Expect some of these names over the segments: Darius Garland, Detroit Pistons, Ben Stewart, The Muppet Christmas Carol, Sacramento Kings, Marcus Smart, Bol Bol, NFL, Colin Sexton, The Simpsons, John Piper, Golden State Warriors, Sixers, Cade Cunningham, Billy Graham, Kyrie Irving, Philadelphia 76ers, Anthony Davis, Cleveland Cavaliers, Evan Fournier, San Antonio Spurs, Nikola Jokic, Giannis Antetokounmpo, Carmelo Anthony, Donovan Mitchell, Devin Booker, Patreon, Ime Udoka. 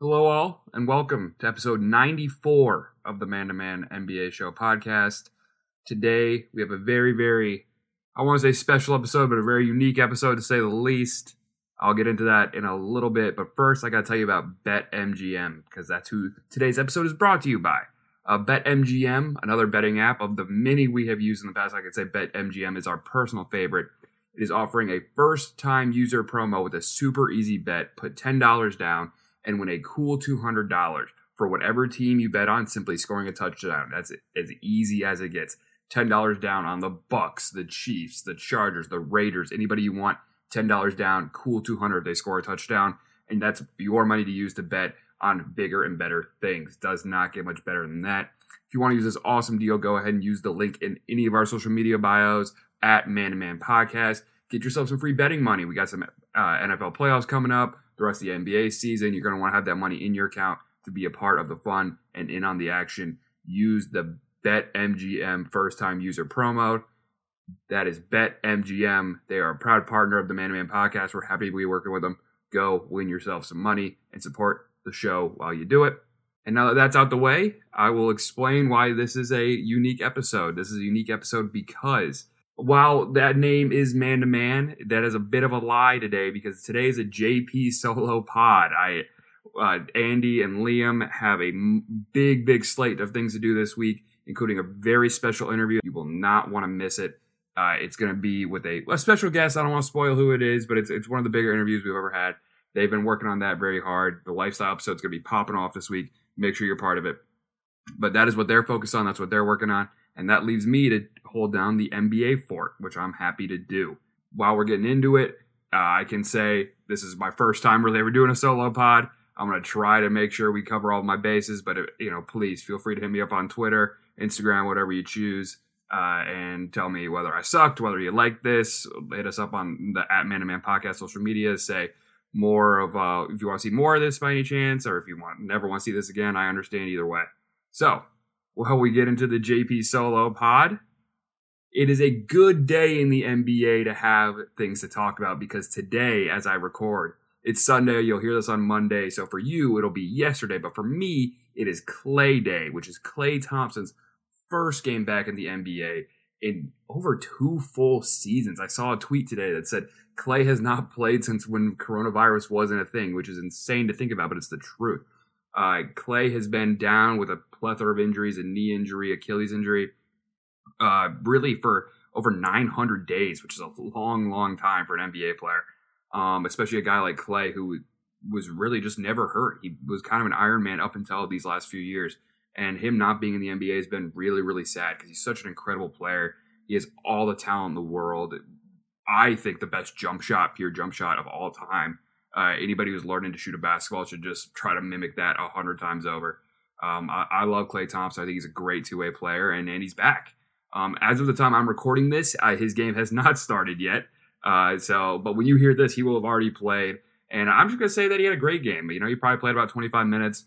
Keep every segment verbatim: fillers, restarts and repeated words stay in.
Hello all, and welcome to episode ninety-four of the Man to Man N B A Show podcast. Today, we have a very, very, I want to say special episode, but a very unique episode to say the least. I'll get into that in a little bit, but first I got to tell you about BetMGM, because that's who today's episode is brought to you by. Uh, BetMGM, another betting app of the many we have used in the past. I could say BetMGM is our personal favorite. It is offering a first-time user promo with a super easy bet. Put ten dollars down and win a cool two hundred dollars for whatever team you bet on, simply scoring a touchdown. That's as easy as it gets. ten dollars down on the Bucks, the Chiefs, the Chargers, the Raiders, anybody you want, ten dollars down, cool two hundred dollars if they score a touchdown, and that's your money to use to bet on bigger and better things. Does not get much better than that. If you want to use this awesome deal, go ahead and use the link in any of our social media bios, at Man to Man Podcast. Get yourself some free betting money. We got some uh, N F L playoffs coming up. The rest of the N B A season, you're going to want to have that money in your account to be a part of the fun and in on the action. Use the BetMGM first-time user promo. That is BetMGM. They are a proud partner of the Man to Man Podcast. We're happy to be working with them. Go win yourself some money and support the show while you do it. And now that that's out the way, I will explain why this is a unique episode. This is a unique episode because while that name is Man to Man, that is a bit of a lie today because today is a J P solo pod. I, uh, Andy and Liam have a big, big slate of things to do this week, including a very special interview. You will not want to miss it. Uh, it's going to be with a, a special guest. I don't want to spoil who it is, but it's it's one of the bigger interviews we've ever had. They've been working on that very hard. The lifestyle episode's going to be popping off this week. Make sure you're part of it. But that is what they're focused on. That's what they're working on. And that leaves me to hold down the N B A fort, which I'm happy to do. While we're getting into it, uh, I can say this is my first time really ever doing a solo pod. I'm going to try to make sure we cover all my bases, but it, you know, please feel free to hit me up on Twitter, Instagram, whatever you choose, uh, and tell me whether I sucked, whether you like this. Hit us up on the at Man to Man Podcast social media. Say more of uh, if you want to see more of this by any chance, or if you want never want to see this again. I understand either way. So, while we get into the J P solo pod, it is a good day in the N B A to have things to talk about because today, as I record, it's Sunday. You'll hear this on Monday. So for you, it'll be yesterday. But for me, it is Klay Day, which is Klay Thompson's first game back in the N B A in over two full seasons. I saw a tweet today that said Klay has not played since when coronavirus wasn't a thing, which is insane to think about, but it's the truth. Uh, Klay has been down with a plethora of injuries, a knee injury, Achilles injury, uh, really for over nine hundred days, which is a long, long time for an N B A player, um, especially a guy like Klay who was really just never hurt. He was kind of an Iron Man up until these last few years, and him not being in the N B A has been really, really sad because he's such an incredible player. He has all the talent in the world. I think the best jump shot, pure jump shot of all time. Uh, anybody who's learning to shoot a basketball should just try to mimic that a hundred times over. Um, I, I love Klay Thompson. I think he's a great two-way player, and, and he's back. Um, as of the time I'm recording this, uh, his game has not started yet. Uh, so, but when you hear this, he will have already played. And I'm just going to say that he had a great game. You know, he probably played about twenty-five minutes,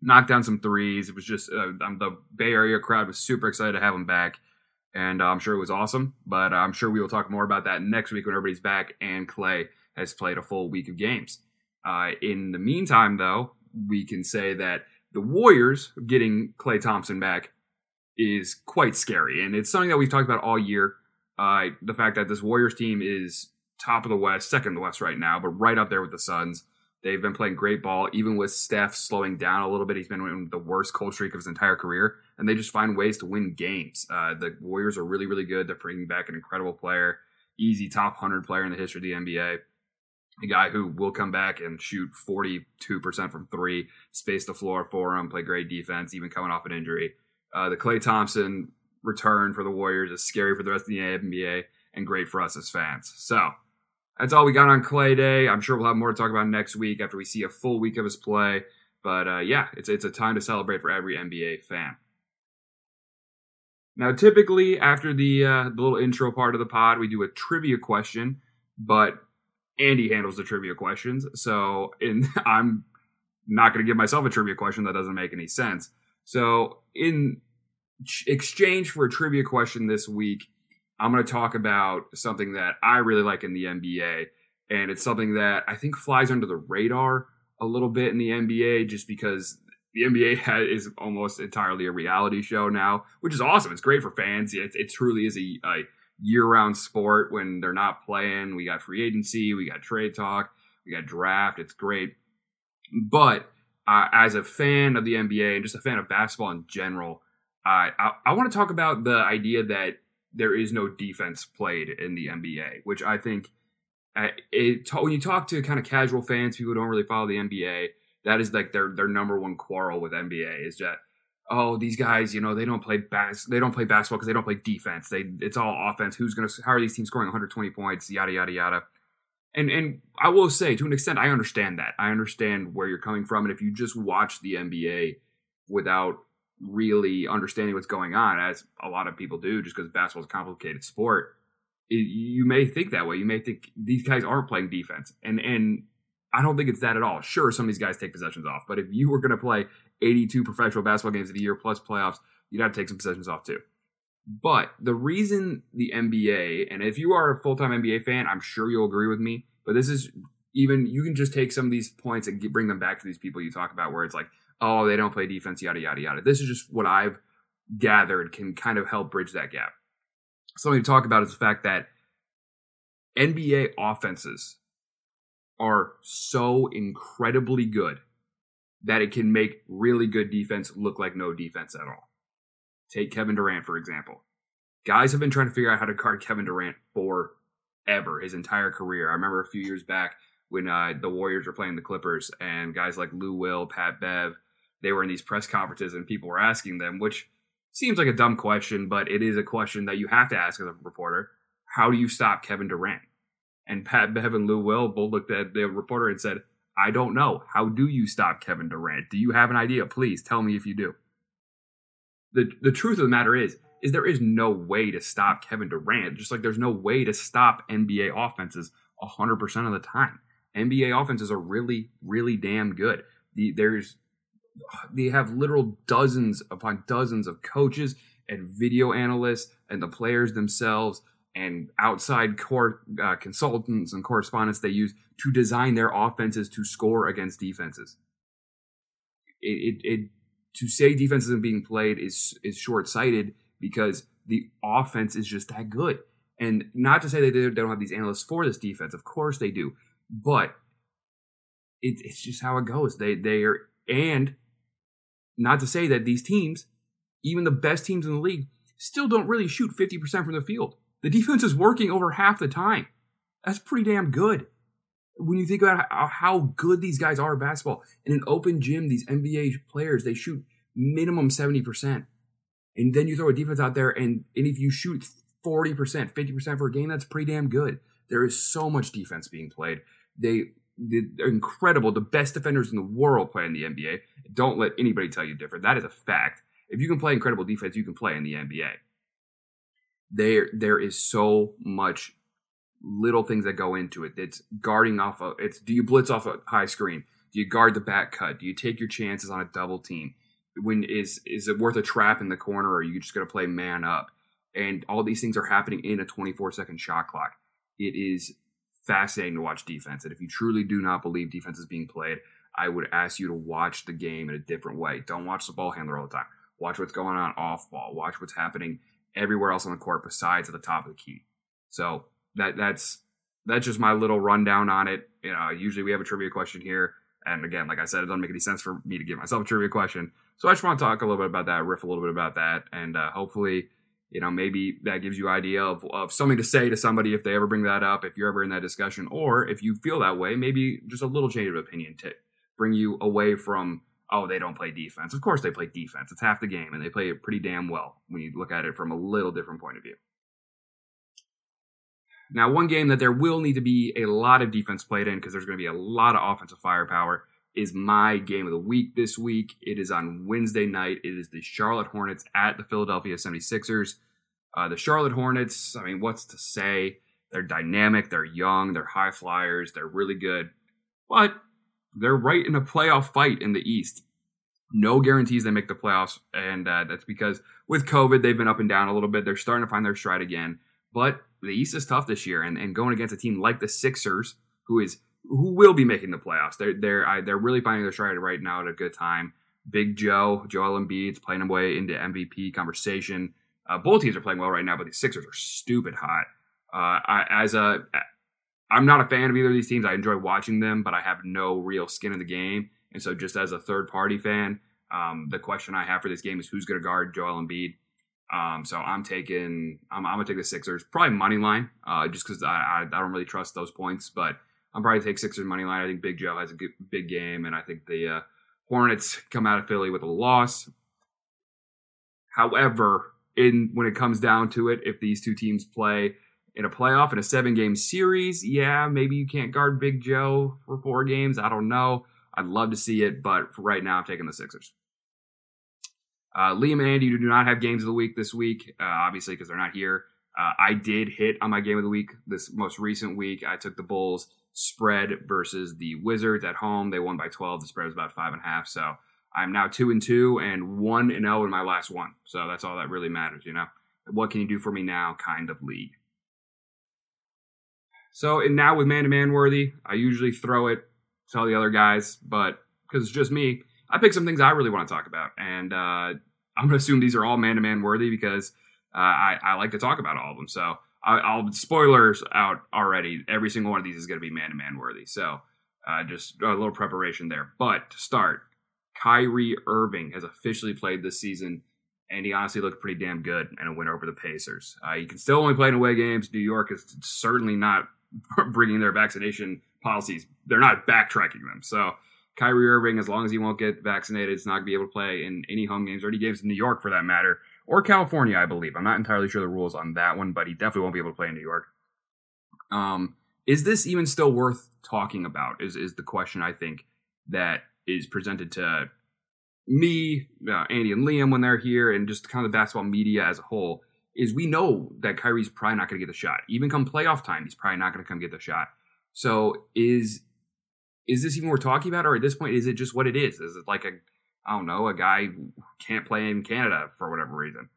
knocked down some threes. It was just uh, the Bay Area crowd was super excited to have him back, and uh, I'm sure it was awesome. But I'm sure we will talk more about that next week when everybody's back and Klay has played a full week of games. Uh, in the meantime, though, we can say that the Warriors getting Klay Thompson back is quite scary. And it's something that we've talked about all year. Uh, the fact that this Warriors team is top of the West, second in the West right now, but right up there with the Suns. They've been playing great ball, even with Steph slowing down a little bit. He's been in the worst cold streak of his entire career, and they just find ways to win games. Uh, the Warriors are really, really good. They're bringing back an incredible player, easy top one hundred player in the history of the N B A. A guy who will come back and shoot forty-two percent from three, space the floor for him, play great defense, even coming off an injury. Uh, the Klay Thompson return for the Warriors is scary for the rest of the N B A and great for us as fans. So that's all we got on Klay Day. I'm sure we'll have more to talk about next week after we see a full week of his play. But uh, yeah, it's it's a time to celebrate for every N B A fan. Now, typically after the, uh, the little intro part of the pod, we do a trivia question, but Andy handles the trivia questions, so in, I'm not going to give myself a trivia question that doesn't make any sense. So in ch- exchange for a trivia question this week, I'm going to talk about something that I really like in the N B A, and it's something that I think flies under the radar a a little bit in the N B A just because the N B A is almost entirely a reality show now, which is awesome. It's great for fans. It, it truly is a, a year-round sport when they're not playing. We got free agency. We got trade talk. We got draft. It's great. But uh, as a fan of the N B A and just a fan of basketball in general, uh, I, I want to talk about the idea that there is no defense played in the N B A, which I think uh, it, when you talk to kind of casual fans, people who don't really follow the N B A, that is like their their number one quarrel with N B A is that, oh, these guys, you know, they don't play bas- they don't play basketball because they don't play defense. They it's all offense. Who's gonna how are these teams scoring one hundred twenty points? Yada yada yada. And and I will say to an extent, I understand that. I understand where you're coming from. And if you just watch the N B A without really understanding what's going on, as a lot of people do, just because basketball is a complicated sport, it, you may think that way. You may think these guys aren't playing defense, and and. I don't think it's that at all. Sure, some of these guys take possessions off, but if you were going to play eighty-two professional basketball games of the year plus playoffs, you'd have to take some possessions off too. But the reason the N B A, and if you are a full-time N B A fan, I'm sure you'll agree with me, but this is even, you can just take some of these points and get, bring them back to these people you talk about where it's like, oh, they don't play defense, yada, yada, yada. This is just what I've gathered can kind of help bridge that gap. Something to talk about is the fact that N B A offenses are so incredibly good that it can make really good defense look like no defense at all. Take Kevin Durant, for example. Guys have been trying to figure out how to guard Kevin Durant forever, his entire career. I remember a few years back when uh, the Warriors were playing the Clippers, and guys like Lou Will, Pat Bev, they were in these press conferences and people were asking them, which seems like a dumb question, but it is a question that you have to ask as a reporter. How do you stop Kevin Durant? And Pat Bev and Lou Will both looked at the reporter and said, I don't know. How do you stop Kevin Durant? Do you have an idea? Please tell me if you do. The the truth of the matter is, is there is no way to stop Kevin Durant, just like there's no way to stop N B A offenses one hundred percent of the time. N B A offenses are really, really damn good. The, there's They have literal dozens upon dozens of coaches and video analysts and the players themselves and outside core uh, consultants and correspondents they use to design their offenses to score against defenses. It, it, it to say defense isn't being played is is short-sighted because the offense is just that good. And not to say that they don't have these analysts for this defense. Of course they do, but it, it's just how it goes. They they are, and not to say that these teams, even the best teams in the league, still don't really shoot fifty percent from the field. The defense is working over half the time. That's pretty damn good. When you think about how good these guys are at basketball, in an open gym, these N B A players, they shoot minimum seventy percent. And then you throw a defense out there, and, and if you shoot forty percent, fifty percent for a game, that's pretty damn good. There is so much defense being played. They, they're incredible. The best defenders in the world play in the N B A. Don't let anybody tell you different. That is a fact. If you can play incredible defense, you can play in the N B A. There, there is so much little things that go into it. It's guarding off of, it's, do you blitz off a high screen? Do you guard the back cut? Do you take your chances on a double team? When is, is it worth a trap in the corner, or are you just going to play man up? And all these things are happening in a twenty-four second shot clock. It is fascinating to watch defense. And if you truly do not believe defense is being played, I would ask you to watch the game in a different way. Don't watch the ball handler all the time. Watch what's going on off ball. Watch what's happening everywhere else on the court besides at the top of the key. So that that's that's just my little rundown on it. You know, usually we have a trivia question here. And again, like I said, it doesn't make any sense for me to give myself a trivia question. So I just want to talk a little bit about that, riff a little bit about that. And uh, hopefully, you know, maybe that gives you an idea of, of something to say to somebody if they ever bring that up, if you're ever in that discussion, or if you feel that way, maybe just a little change of opinion to bring you away from, oh, they don't play defense. Of course they play defense. It's half the game, and they play it pretty damn well when you look at it from a little different point of view. Now, one game that there will need to be a lot of defense played in because there's going to be a lot of offensive firepower is my game of the week this week. It is on Wednesday night. It is the Charlotte Hornets at the Philadelphia seventy-sixers. Uh, the Charlotte Hornets, I mean, what's to say? They're dynamic. They're young. They're high flyers. They're really good. But they're right in a playoff fight in the East. No guarantees they make the playoffs, and uh, that's because with COVID, they've been up and down a little bit. They're starting to find their stride again, but the East is tough this year, and, and going against a team like the Sixers, who is who will be making the playoffs. They're they're I, they're really finding their stride right now at a good time. Big Joe, Joel Embiid's playing him way into M V P conversation. Uh, both teams are playing well right now, but the Sixers are stupid hot. Uh, I, as a, I'm not a fan of either of these teams. I enjoy watching them, but I have no real skin in the game. And so, just as a third-party fan, um, the question I have for this game is who's going to guard Joel Embiid. Um, so I'm taking, I'm, I'm gonna take the Sixers, probably money line, uh, just because I, I I don't really trust those points. But I'm probably take Sixers money line. I think Big Joe has a good, big game, and I think the uh, Hornets come out of Philly with a loss. However, in when it comes down to it, if these two teams play in a playoff in a seven-game series, yeah, maybe you can't guard Big Joe for four games. I don't know. I'd love to see it, but for right now, I'm taking the Sixers. Uh, Liam and Andy do not have games of the week this week, uh, obviously, because they're not here. Uh, I did hit on my game of the week this most recent week. I took the Bulls spread versus the Wizards at home. They won by twelve. The spread was about five and a half. So I'm now two and two and one and zero in my last one. So that's all that really matters, you know. What can you do for me now? Kind of league. So and now with man to man worthy, I usually throw it to all the other guys, but because it's just me. I picked some things I really want to talk about, and uh, I'm going to assume these are all man-to-man worthy because uh, I, I like to talk about all of them. So I, I'll spoilers out already. Every single one of these is going to be man-to-man worthy. So uh, just a little preparation there. But to start, Kyrie Irving has officially played this season, and he honestly looked pretty damn good in a win over the Pacers. Uh, he can still only play in away games. New York is certainly not bringing their vaccination policies. They're not backtracking them. So Kyrie Irving, as long as he won't get vaccinated, is not going to be able to play in any home games or any games in New York for that matter, or California, I believe. I'm not entirely sure the rules on that one, but he definitely won't be able to play in New York. Um, is this even still worth talking about is, is the question I think that is presented to me, uh, Andy and Liam when they're here, and just kind of the basketball media as a whole, is we know that Kyrie's probably not going to get the shot. Even come playoff time, he's probably not going to come get the shot. So is... Is this even worth talking about, or at this point, is it just what it is? Is it like a, I don't know, a guy who can't play in Canada for whatever reason?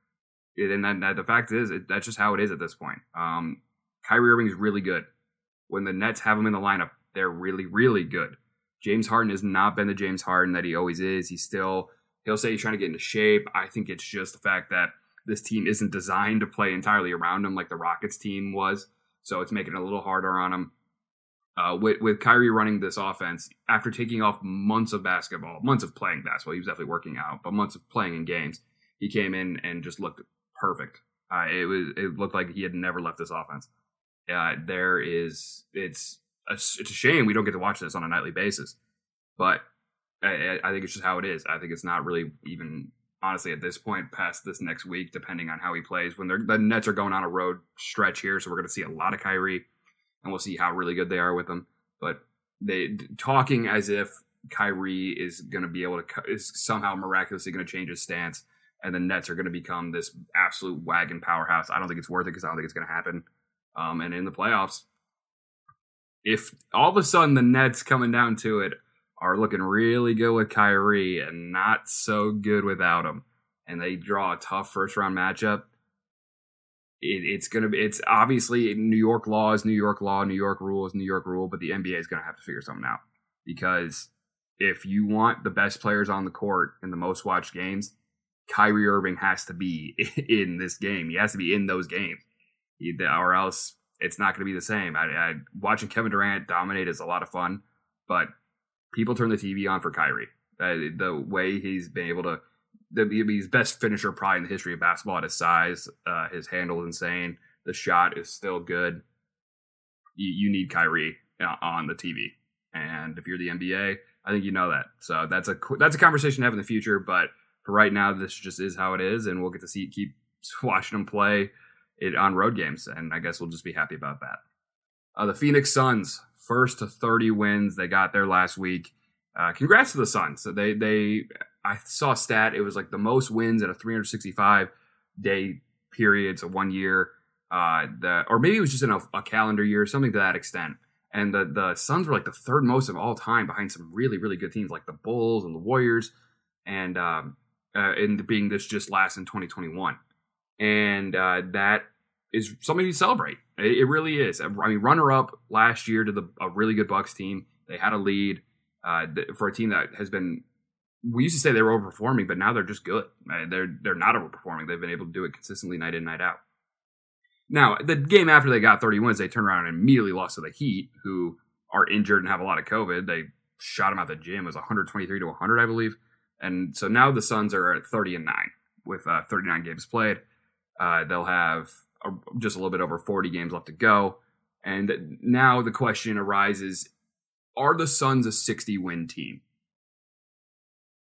And that, that the fact is, it, that's just how it is at this point. Um, Kyrie Irving is really good. When the Nets have him in the lineup, they're really, really good. James Harden has not been the James Harden that he always is. He's still, he'll say he's trying to get into shape. I think it's just the fact that this team isn't designed to play entirely around him like the Rockets team was. So it's making it a little harder on him. Uh, with, with Kyrie running this offense, after taking off months of basketball, months of playing basketball, he was definitely working out, but months of playing in games, he came in and just looked perfect. Uh, it was it looked like he had never left this offense. Uh, there is it's a, it's a shame we don't get to watch this on a nightly basis, but I, I think it's just how it is. I think it's not really even honestly at this point past this next week, depending on how he plays. When they're, the Nets are going on a road stretch here, so we're going to see a lot of Kyrie. And we'll see how really good they are with them. But they talking as if Kyrie is going to be able to is somehow miraculously going to change his stance, and the Nets are going to become this absolute wagon powerhouse. I don't think it's worth it because I don't think it's going to happen. Um, and in the playoffs, if all of a sudden the Nets coming down to it are looking really good with Kyrie and not so good without him, and they draw a tough first round matchup. It, it's going to be, it's obviously New York law is New York law, New York rule is New York rule, but the N B A is going to have to figure something out because if you want the best players on the court in the most watched games, Kyrie Irving has to be in this game. He has to be in those games or else it's not going to be the same. I, I watching Kevin Durant dominate is a lot of fun, but people turn the T V on for Kyrie. Uh, the way he's been able to, He'll be his best finisher probably in the history of basketball at his size. Uh, his handle is insane. The shot is still good. You, you need Kyrie on the T V. And if you're the N B A, I think you know that. So that's a that's a conversation to have in the future. But for right now, this just is how it is. And we'll get to see keep watching them play it on road games. And I guess we'll just be happy about that. Uh, the Phoenix Suns, first to thirty wins. They got there last week. Uh, congrats to the Suns. So they they... I saw a stat. It was like the most wins in a three hundred sixty-five day period, so one year, uh, the, or maybe it was just in a, a calendar year, something to that extent. And the, the Suns were like the third most of all time behind some really, really good teams like the Bulls and the Warriors and um, uh, in being this just last in twenty twenty-one. And uh, that is something to celebrate. It, it really is. I mean, runner-up last year to the a really good Bucks team. They had a lead uh, for a team that has been – we used to say they were overperforming, but now they're just good. They're, they're not overperforming. They've been able to do it consistently night in, night out. Now, the game after they got thirty wins, they turned around and immediately lost to the Heat, who are injured and have a lot of COVID. They shot them out the gym. It was one twenty-three to one hundred, I believe. And so now the Suns are at thirty and nine with uh, thirty-nine games played. Uh, they'll have a, just a little bit over forty games left to go. And now the question arises, are the Suns a sixty-win team?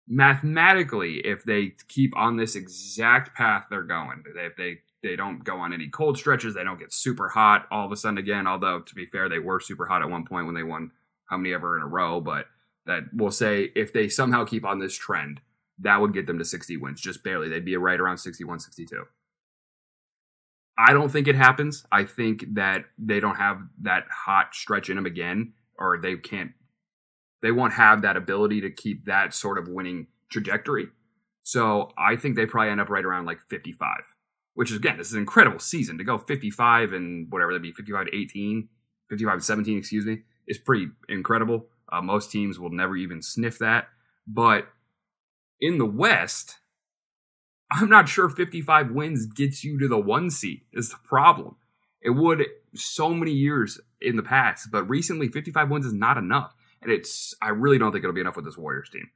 Mathematically, if they keep on this exact path they're going, if they they don't go on any cold stretches, they don't get super hot all of a sudden again, although, to be fair, they were super hot at one point when they won how many ever in a row, but that we'll say if they somehow keep on this trend, that would get them to sixty wins, just barely. They'd be right around sixty-one, sixty-two. I don't think it happens. I think that they don't have that hot stretch in them again, or they can't, they won't have that ability to keep that sort of winning trajectory. So I think they probably end up right around like fifty-five, which is, again, this is an incredible season to go fifty-five and whatever that'd be, fifty-five to eighteen, fifty-five to seventeen, excuse me, is pretty incredible. Uh, most teams will never even sniff that. But in the West, I'm not sure fifty-five wins gets you to the one seed is the problem. It would so many years in the past, but recently fifty-five wins is not enough. And it's I really don't think it'll be enough with this Warriors team.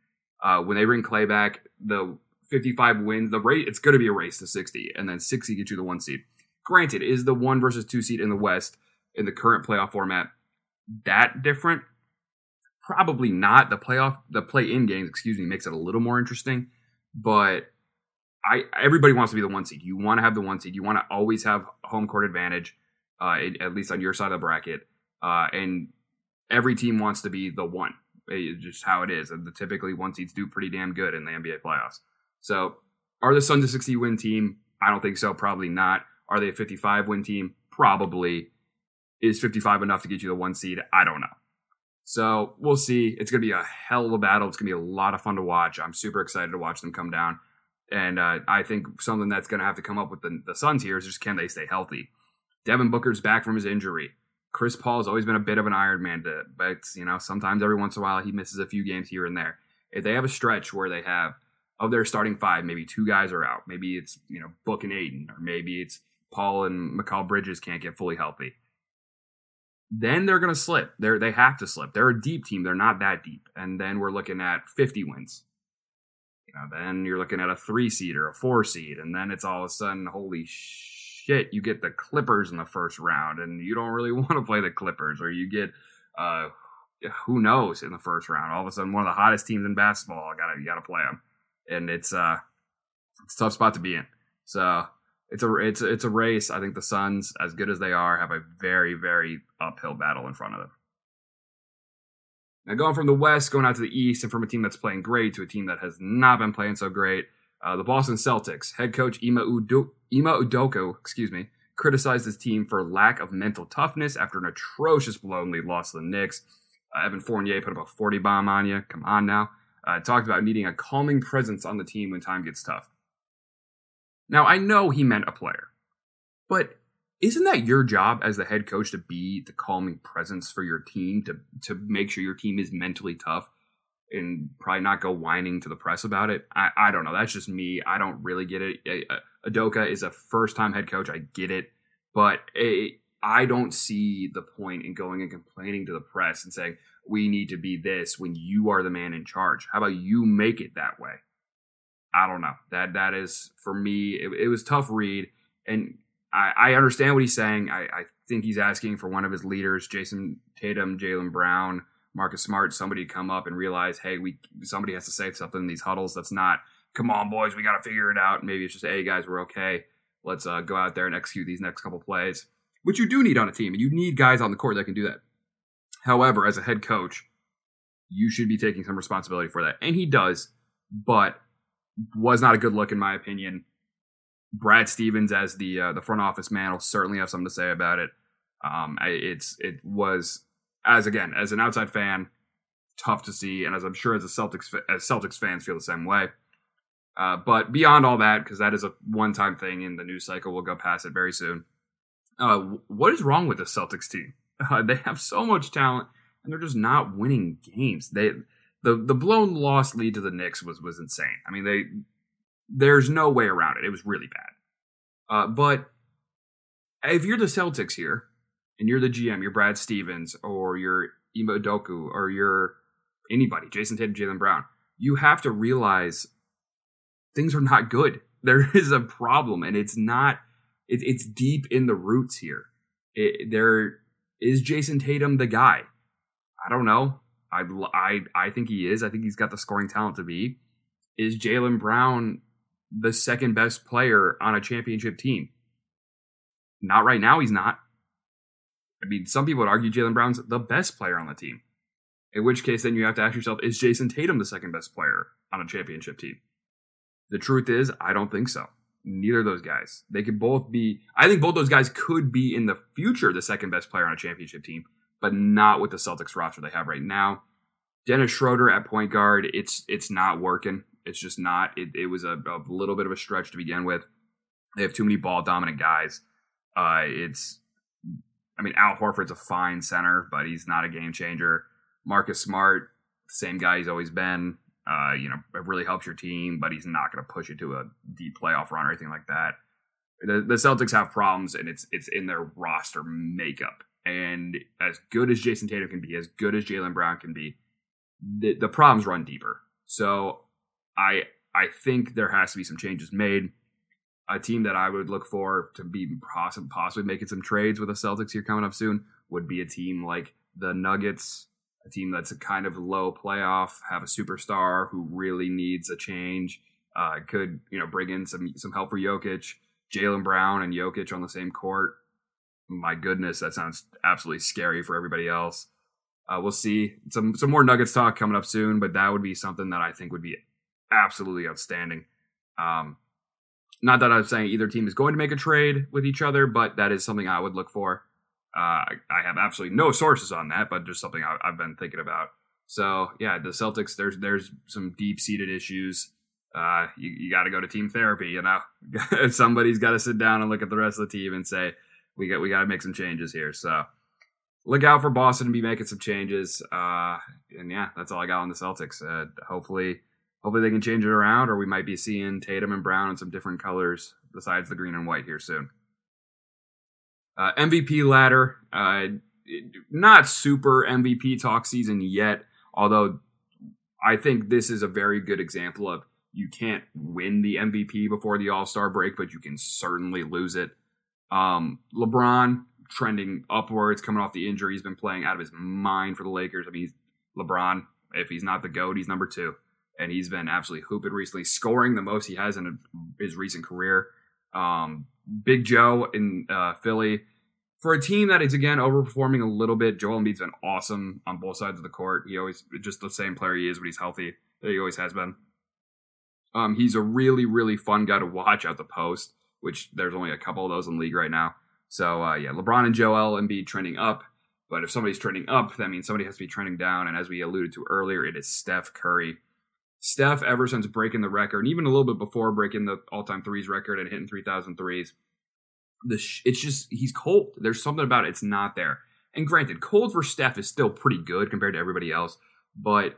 Uh, when they bring Klay back, the fifty-five wins, the rate it's going to be a race to sixty, and then sixty gets you the one seed. Granted, is the one versus two seed in the West in the current playoff format that different? Probably not. The playoff, the play-in games, excuse me, makes it a little more interesting, but I, everybody wants to be the one seed. You want to have the one seed. You want to always have home court advantage, uh, at least on your side of the bracket. Uh, and every team wants to be the one. It's just how it is. And the typically one seeds do pretty damn good in the N B A playoffs. So are the Suns a sixty-win team? I don't think so. Probably not. Are they a fifty-five-win team? Probably. Is fifty-five enough to get you the one seed? I don't know. So we'll see. It's going to be a hell of a battle. It's going to be a lot of fun to watch. I'm super excited to watch them come down. And uh, I think something that's going to have to come up with the, the Suns here is just can they stay healthy? Devin Booker's back from his injury. Chris Paul's always been a bit of an Iron Man, to, but you know sometimes every once in a while he misses a few games here and there. If they have a stretch where they have of their starting five, maybe two guys are out. Maybe it's you know Book and Aiden, or maybe it's Paul and Mikal Bridges can't get fully healthy. Then they're going to slip. They they have to slip. They're a deep team. They're not that deep. And then we're looking at fifty wins. Now, then you're looking at a three seed or a four seed, and then it's all of a sudden, holy shit, you get the Clippers in the first round, and you don't really want to play the Clippers, or you get uh, who knows in the first round. All of a sudden, one of the hottest teams in basketball, gotta you gotta play them, and it's uh, it's a tough spot to be in. So it's a it's a, it's a race. I think the Suns, as good as they are, have a very very uphill battle in front of them. Now, going from the West, going out to the East, and from a team that's playing great to a team that has not been playing so great, uh, the Boston Celtics head coach Ime Udoka, excuse me, criticized his team for lack of mental toughness after an atrocious blown lead loss to the Knicks. Uh, Evan Fournier put up a forty bomb on you. Come on now. Uh, talked about needing a calming presence on the team when time gets tough. Now, I know he meant a player, but isn't that your job as the head coach to be the calming presence for your team, to to make sure your team is mentally tough and probably not go whining to the press about it? I, I don't know. That's just me. I don't really get it. Udoka is a first-time head coach. I get it. But it, I don't see the point in going and complaining to the press and saying, we need to be this when you are the man in charge. How about you make it that way? I don't know. That That is, for me, it, it was a tough read. And I understand what he's saying. I, I think he's asking for one of his leaders, Jason Tatum, Jaylen Brown, Marcus Smart, somebody to come up and realize, hey, we somebody has to say something in these huddles. That's not, come on, boys, we got to figure it out. Maybe it's just, hey, guys, we're okay. Let's uh, go out there and execute these next couple plays, which you do need on a team. And you need guys on the court that can do that. However, as a head coach, you should be taking some responsibility for that. And he does, but was not a good look, in my opinion. Brad Stevens, as the uh, the front office man, will certainly have something to say about it. Um, I, it's it was as again as an outside fan, tough to see, and as I'm sure as a Celtics as Celtics fans feel the same way. Uh, but beyond all that, because that is a one time thing in the news cycle, we'll go past it very soon. Uh, what is wrong with the Celtics team? Uh, they have so much talent, and they're just not winning games. They the the blown loss lead to the Knicks was was insane. I mean, they there's no way around it. It was really bad. Uh, but if you're the Celtics here, and you're the G M, you're Brad Stevens, or you're Ime Udoka, or you're anybody, Jason Tatum, Jaylen Brown, you have to realize things are not good. There is a problem, and it's not. It, it's deep in the roots here. It, there is Jason Tatum the guy? I don't know. I, I, I think he is. I think he's got the scoring talent to be. Is Jaylen Brown the second best player on a championship team? Not right now. He's not. I mean, some people would argue Jaylen Brown's the best player on the team. In which case, then you have to ask yourself, is Jason Tatum the second best player on a championship team? The truth is, I don't think so. Neither of those guys. They could both be, I think both those guys could be in the future the second best player on a championship team, but not with the Celtics roster they have right now. Dennis Schroeder at point guard, it's it's not working. It's just not. It, it was a, a little bit of a stretch to begin with. They have too many ball-dominant guys. Uh, it's, I mean, Al Horford's a fine center, but he's not a game changer. Marcus Smart, same guy he's always been. Uh, you know, it really helps your team, but he's not going to push it to a deep playoff run or anything like that. The, the Celtics have problems, and it's it's in their roster makeup. And as good as Jason Tatum can be, as good as Jaylen Brown can be, the, the problems run deeper. So I I think there has to be some changes made. A team that I would look for to be possibly, possibly making some trades with the Celtics here coming up soon would be a team like the Nuggets. A team that's a kind of low playoff, have a superstar who really needs a change, uh, could, you know, bring in some some help for Jokic. Jaylen Brown and Jokic on the same court. My goodness, that sounds absolutely scary for everybody else. Uh, we'll see. Some some more Nuggets talk coming up soon, but that would be something that I think would be absolutely outstanding. Um, not that I'm saying either team is going to make a trade with each other, but that is something I would look for. Uh, I have absolutely no sources on that, but just something I, I've been thinking about. So yeah, the Celtics, there's there's some deep-seated issues. Uh, you you got to go to team therapy, you know. Somebody's got to sit down and look at the rest of the team and say we got we got to make some changes here. So look out for Boston to be making some changes. Uh, and yeah, that's all I got on the Celtics. Uh, hopefully, hopefully they can change it around, or we might be seeing Tatum and Brown in some different colors besides the green and white here soon. Uh, M V P ladder, uh, not super M V P talk season yet, although I think this is a very good example of you can't win the M V P before the All-Star break, but you can certainly lose it. Um, LeBron trending upwards, coming off the injury. He's been playing out of his mind for the Lakers. I mean, he's, LeBron, if he's not the GOAT, he's number two. And he's been absolutely hooping recently, scoring the most he has in his recent career. Um, Big Joe in uh, Philly. For a team that is, again, overperforming a little bit, Joel Embiid's been awesome on both sides of the court. He always just the same player he is when he's healthy. He always has been. Um, he's a really, really fun guy to watch at the post, which there's only a couple of those in the league right now. So, uh, yeah, LeBron and Joel Embiid trending up. But if somebody's trending up, that means somebody has to be trending down. And as we alluded to earlier, it is Steph Curry. Steph, ever since breaking the record, and even a little bit before breaking the all-time threes record and hitting three thousand threes, the sh- it's just, he's cold. There's something about it. It's not there. And granted, cold for Steph is still pretty good compared to everybody else, but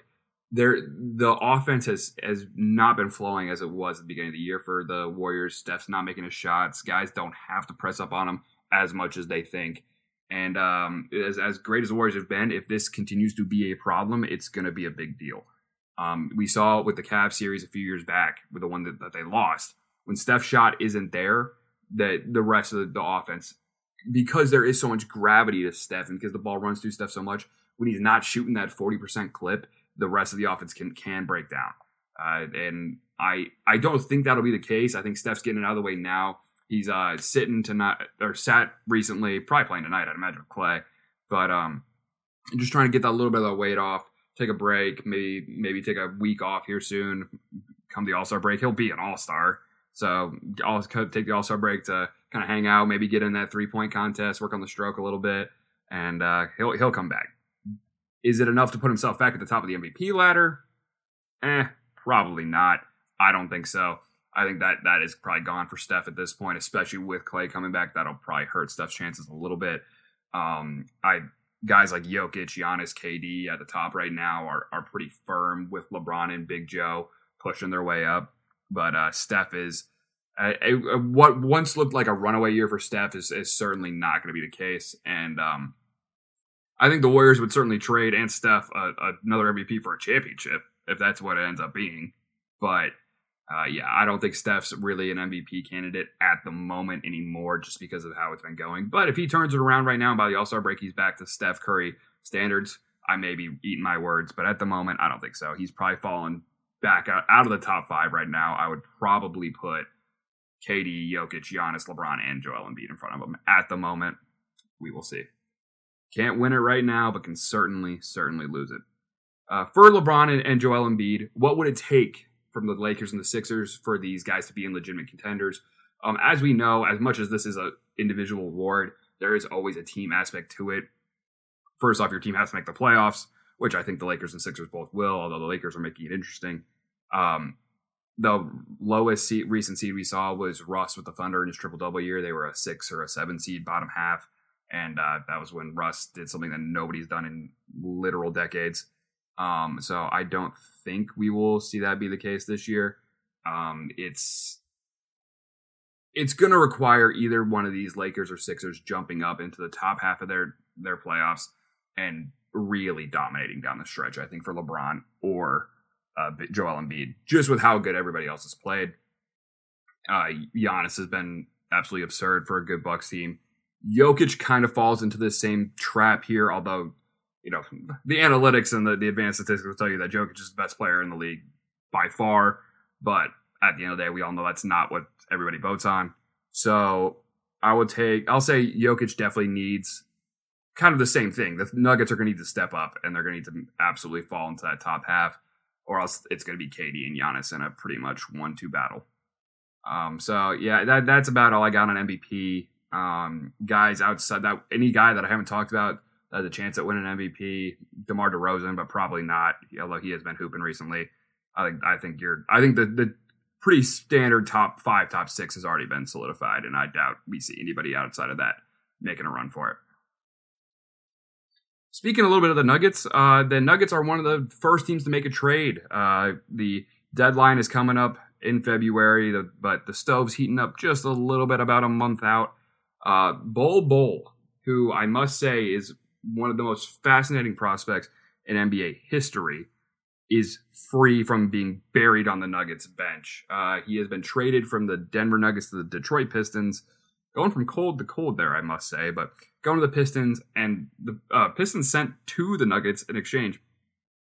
there the offense has, has not been flowing as it was at the beginning of the year for the Warriors. Steph's not making his shots. Guys don't have to press up on him as much as they think. And um, as, as great as the Warriors have been, if this continues to be a problem, it's going to be a big deal. Um, we saw with the Cavs series a few years back with the one that, that they lost when Steph's shot isn't there, that the rest of the offense, because there is so much gravity to Steph and because the ball runs through Steph so much, when he's not shooting that forty percent clip, the rest of the offense can, can break down. Uh, and I, I don't think that'll be the case. I think Steph's getting it out of the way now. He's, uh, sitting tonight or sat recently, probably playing tonight, I'd imagine, with Clay, but, um, just trying to get that little bit of the weight off. Take a break, maybe maybe take a week off here soon. Come the All-Star break, he'll be an All-Star. So I'll take the All-Star break to kind of hang out, maybe get in that three-point contest, work on the stroke a little bit, and uh, he'll he'll come back. Is it enough to put himself back at the top of the M V P ladder? Eh, probably not. I don't think so. I think that that is probably gone for Steph at this point, especially with Klay coming back. That'll probably hurt Steph's chances a little bit. Um, I guys like Jokic, Giannis, K D at the top right now are are pretty firm with LeBron and Big Joe pushing their way up. But uh, Steph is uh, uh, what once looked like a runaway year for Steph is, is certainly not going to be the case. And um, I think the Warriors would certainly trade and Steph a, a, another M V P for a championship if that's what it ends up being. But Uh, yeah, I don't think Steph's really an M V P candidate at the moment anymore just because of how it's been going. But if he turns it around right now and by the All-Star break, he's back to Steph Curry standards, I may be eating my words. But at the moment, I don't think so. He's probably fallen back out, out of the top five right now. I would probably put K D, Jokic, Giannis, LeBron, and Joel Embiid in front of him at the moment. We will see. Can't win it right now, but can certainly, certainly lose it. Uh, for LeBron and, and Joel Embiid, what would it take from the Lakers and the Sixers for these guys to be in legitimate contenders? Um, as we know, as much as this is an individual award, there is always a team aspect to it. First off, your team has to make the playoffs, which I think the Lakers and Sixers both will, although the Lakers are making it interesting. Um, the lowest seed, recent seed we saw was Russ with the Thunder in his triple-double year. They were a six or a seven seed, bottom half, and uh, that was when Russ did something that nobody's done in literal decades. Um, so I don't think we will see that be the case this year. Um, it's, it's going to require either one of these Lakers or Sixers jumping up into the top half of their, their playoffs and really dominating down the stretch, I think, for LeBron or uh, Joel Embiid, just with how good everybody else has played. Uh, Giannis has been absolutely absurd for a good Bucks team. Jokic kind of falls into the same trap here, although, you know, the analytics and the, the advanced statistics will tell you that Jokic is the best player in the league by far. But at the end of the day, we all know that's not what everybody votes on. So I would take, I'll say Jokic definitely needs kind of the same thing. The Nuggets are going to need to step up and they're going to need to absolutely fall into that top half, or else it's going to be K D and Giannis in a pretty much one two battle. Um, so yeah, that that's about all I got on M V P. Um, guys outside that, any guy that I haven't talked about, Uh, the chance at winning M V P, DeMar DeRozan, but probably not, although he has been hooping recently. I think I think you're. I think the, the pretty standard top five, top six has already been solidified, and I doubt we see anybody outside of that making a run for it. Speaking a little bit of the Nuggets, uh, the Nuggets are one of the first teams to make a trade. Uh, the deadline is coming up in February, the, but the stove's heating up just a little bit, about a month out. Uh, Bol Bol, who I must say is one of the most fascinating prospects in N B A history, is free from being buried on the Nuggets bench. Uh, he has been traded from the Denver Nuggets to the Detroit Pistons, going from cold to cold there, I must say, but going to the Pistons, and the uh, Pistons sent to the Nuggets in exchange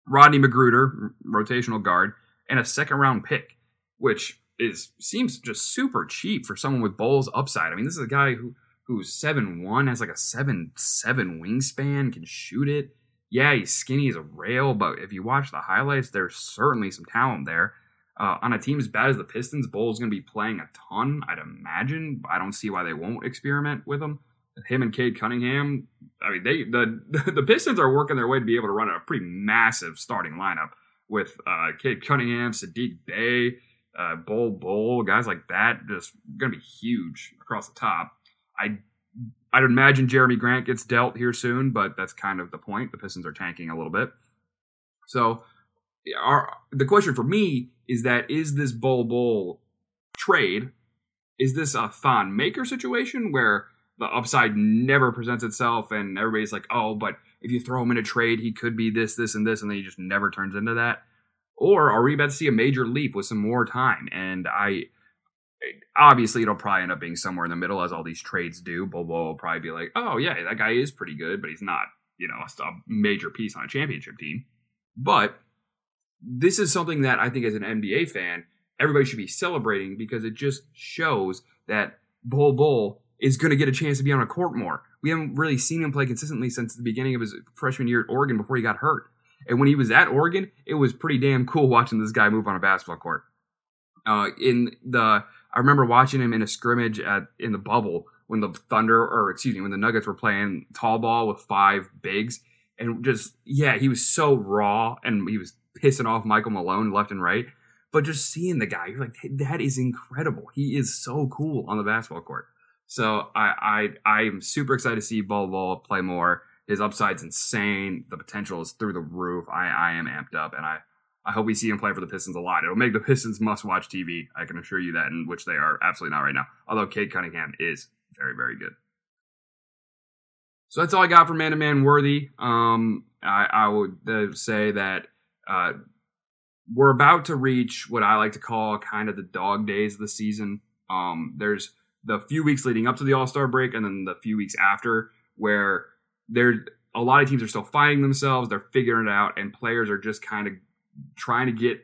Rodney Magruder, rotational guard, and a second round pick, which is seems just super cheap for someone with Bol's upside. I mean, this is a guy who who's seven one, has like a seven seven wingspan, can shoot it. Yeah, he's skinny as a rail, but if you watch the highlights, there's certainly some talent there. Uh, on a team as bad as the Pistons, Bol's going to be playing a ton, I'd imagine. I don't see why they won't experiment with him. Him and Cade Cunningham, I mean, they the the Pistons are working their way to be able to run a pretty massive starting lineup with uh, Cade Cunningham, Sadiq Bey, uh, Bol Bol, guys like that, just going to be huge across the top. I, I'd imagine Jeremy Grant gets dealt here soon, but that's kind of the point. The Pistons are tanking a little bit. So our, the question for me is that, is this Bol Bol trade, is this a Thon Maker situation where the upside never presents itself and everybody's like, oh, but if you throw him in a trade, he could be this, this, and this, and then he just never turns into that? Or are we about to see a major leap with some more time? And I... Obviously, it'll probably end up being somewhere in the middle, as all these trades do. Bol Bol will probably be like, oh, yeah, that guy is pretty good, but he's not, you know, a, a major piece on a championship team. But this is something that I think, as an N B A fan, everybody should be celebrating, because it just shows that Bol Bol is going to get a chance to be on a court more. We haven't really seen him play consistently since the beginning of his freshman year at Oregon before he got hurt. And when he was at Oregon, it was pretty damn cool watching this guy move on a basketball court. Uh, in the... I remember watching him in a scrimmage at in the bubble when the Thunder, or excuse me, when the Nuggets were playing tall ball with five bigs, and just, yeah, he was so raw, and he was pissing off Michael Malone left and right. But just seeing the guy, you're like, hey, that is incredible. He is so cool on the basketball court. So I I I'm super excited to see Bol Bol play more. His upside's insane. The potential is through the roof. I, I am amped up, and I, I hope we see him play for the Pistons a lot. It'll make the Pistons must-watch T V. I can assure you that, in which they are absolutely not right now. Although Cade Cunningham is very, very good. So that's all I got for man-to-man worthy. Um, I, I would say that uh, we're about to reach what I like to call kind of the dog days of the season. Um, there's the few weeks leading up to the All-Star break and then the few weeks after where there a lot of teams are still fighting themselves. They're figuring it out, and players are just kind of trying to get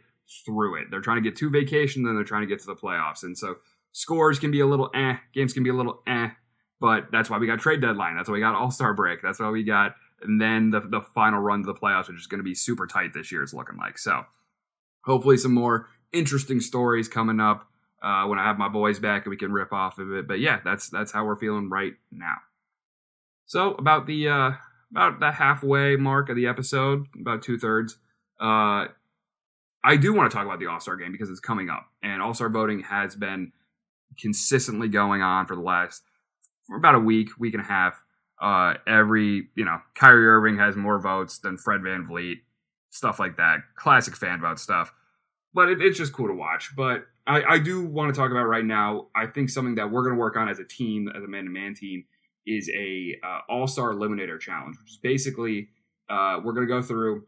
through it. They're trying to get to vacation, then they're trying to get to the playoffs. And so scores can be a little eh, games can be a little eh, but that's why we got trade deadline. That's why we got All-Star break. That's why we got, and then the, the final run to the playoffs, which is going to be super tight this year, it's looking like. So hopefully some more interesting stories coming up uh, when I have my boys back and we can riff off of it. But yeah, that's that's how we're feeling right now. So about the uh, about the halfway mark of the episode, about two thirds. Uh, I do want to talk about the All-Star game because it's coming up, and All-Star voting has been consistently going on for the last for about a week, week and a half. Uh, every you know, Kyrie Irving has more votes than Fred VanVleet, stuff like that, classic fan vote stuff. But it, it's just cool to watch. But I, I do want to talk about right now. I think something that we're going to work on as a team, as a man-to-man team, is a uh, All-Star Eliminator Challenge, which is basically uh, we're going to go through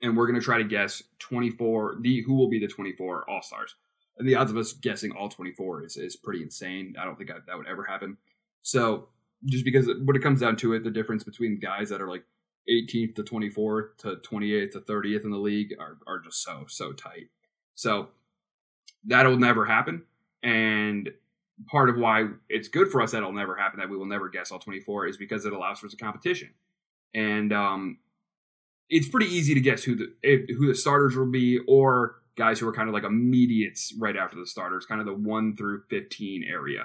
and we're going to try to guess twenty-four, the who will be the twenty-four All-Stars. And the odds of us guessing all twenty-four is, is pretty insane. I don't think I, that would ever happen. So just because when it comes down to it, the difference between guys that are like eighteenth to twenty-fourth to twenty-eighth to thirtieth in the league are, are just so, so tight. So that'll never happen. And part of why it's good for us that it'll never happen, that we will never guess all twenty-four, is because it allows for some competition. And um, it's pretty easy to guess who the who the starters will be, or guys who are kind of like immediates right after the starters, kind of the one through fifteen area.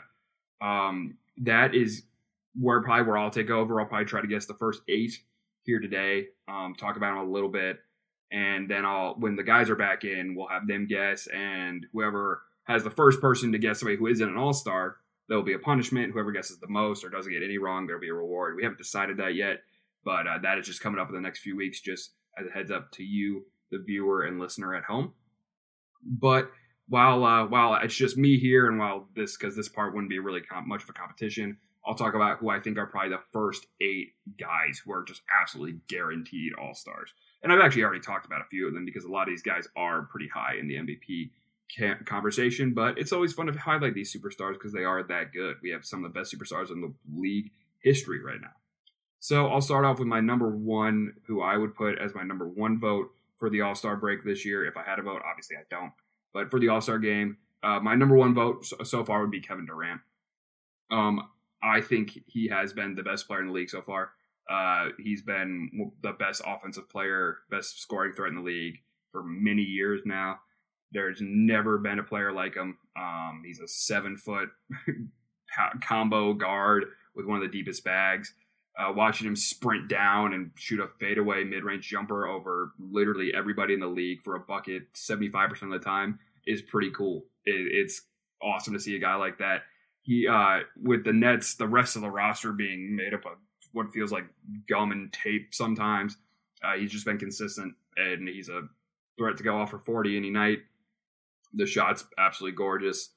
Um, that is where probably where I'll take over. I'll probably try to guess the first eight here today, um, talk about them a little bit, and then I'll when the guys are back in, we'll have them guess, and whoever has the first person to guess somebody who isn't an All-Star, there'll be a punishment. Whoever guesses the most or doesn't get any wrong, there'll be a reward. We haven't decided that yet, but uh, that is just coming up in the next few weeks, just as a heads up to you, the viewer and listener at home. But while uh, while it's just me here, and while this, because this part wouldn't be really comp- much of a competition, I'll talk about who I think are probably the first eight guys who are just absolutely guaranteed All-Stars. And I've actually already talked about a few of them because a lot of these guys are pretty high in the M V P conversation, but it's always fun to highlight these superstars because they are that good. We have some of the best superstars in the league history right now. So I'll start off with my number one, who I would put as my number one vote for the All-Star break this year. If I had a vote, obviously I don't, but for the All-Star game, uh, my number one vote so, so far would be Kevin Durant. Um, I think he has been the best player in the league so far. Uh, he's been the best offensive player, best scoring threat in the league for many years now. There's never been a player like him. Um, he's a seven-foot combo guard with one of the deepest bags. Uh, watching him sprint down and shoot a fadeaway mid-range jumper over literally everybody in the league for a bucket seventy-five percent of the time is pretty cool. It, it's awesome to see a guy like that. He uh, with the Nets, the rest of the roster being made up of what feels like gum and tape sometimes, uh, he's just been consistent, and he's a threat to go off for forty any night. The shot's absolutely gorgeous.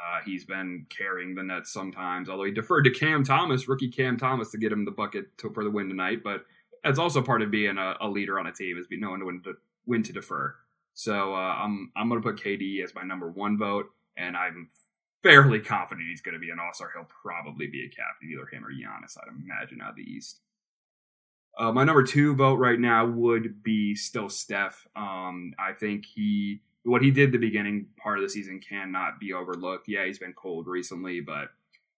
Uh, he's been carrying the Nets sometimes, although he deferred to Cam Thomas, rookie Cam Thomas, to get him the bucket to, for the win tonight. But that's also part of being a, a leader on a team, is knowing when to, when to defer. So uh, I'm I'm going to put K D as my number one vote, and I'm fairly confident he's going to be an All-Star. He'll probably be a captain, either him or Giannis, I'd imagine, out of the East. Uh, my number two vote right now would be still Steph. Um, I think he... What he did the beginning part of the season cannot be overlooked. Yeah, he's been cold recently, but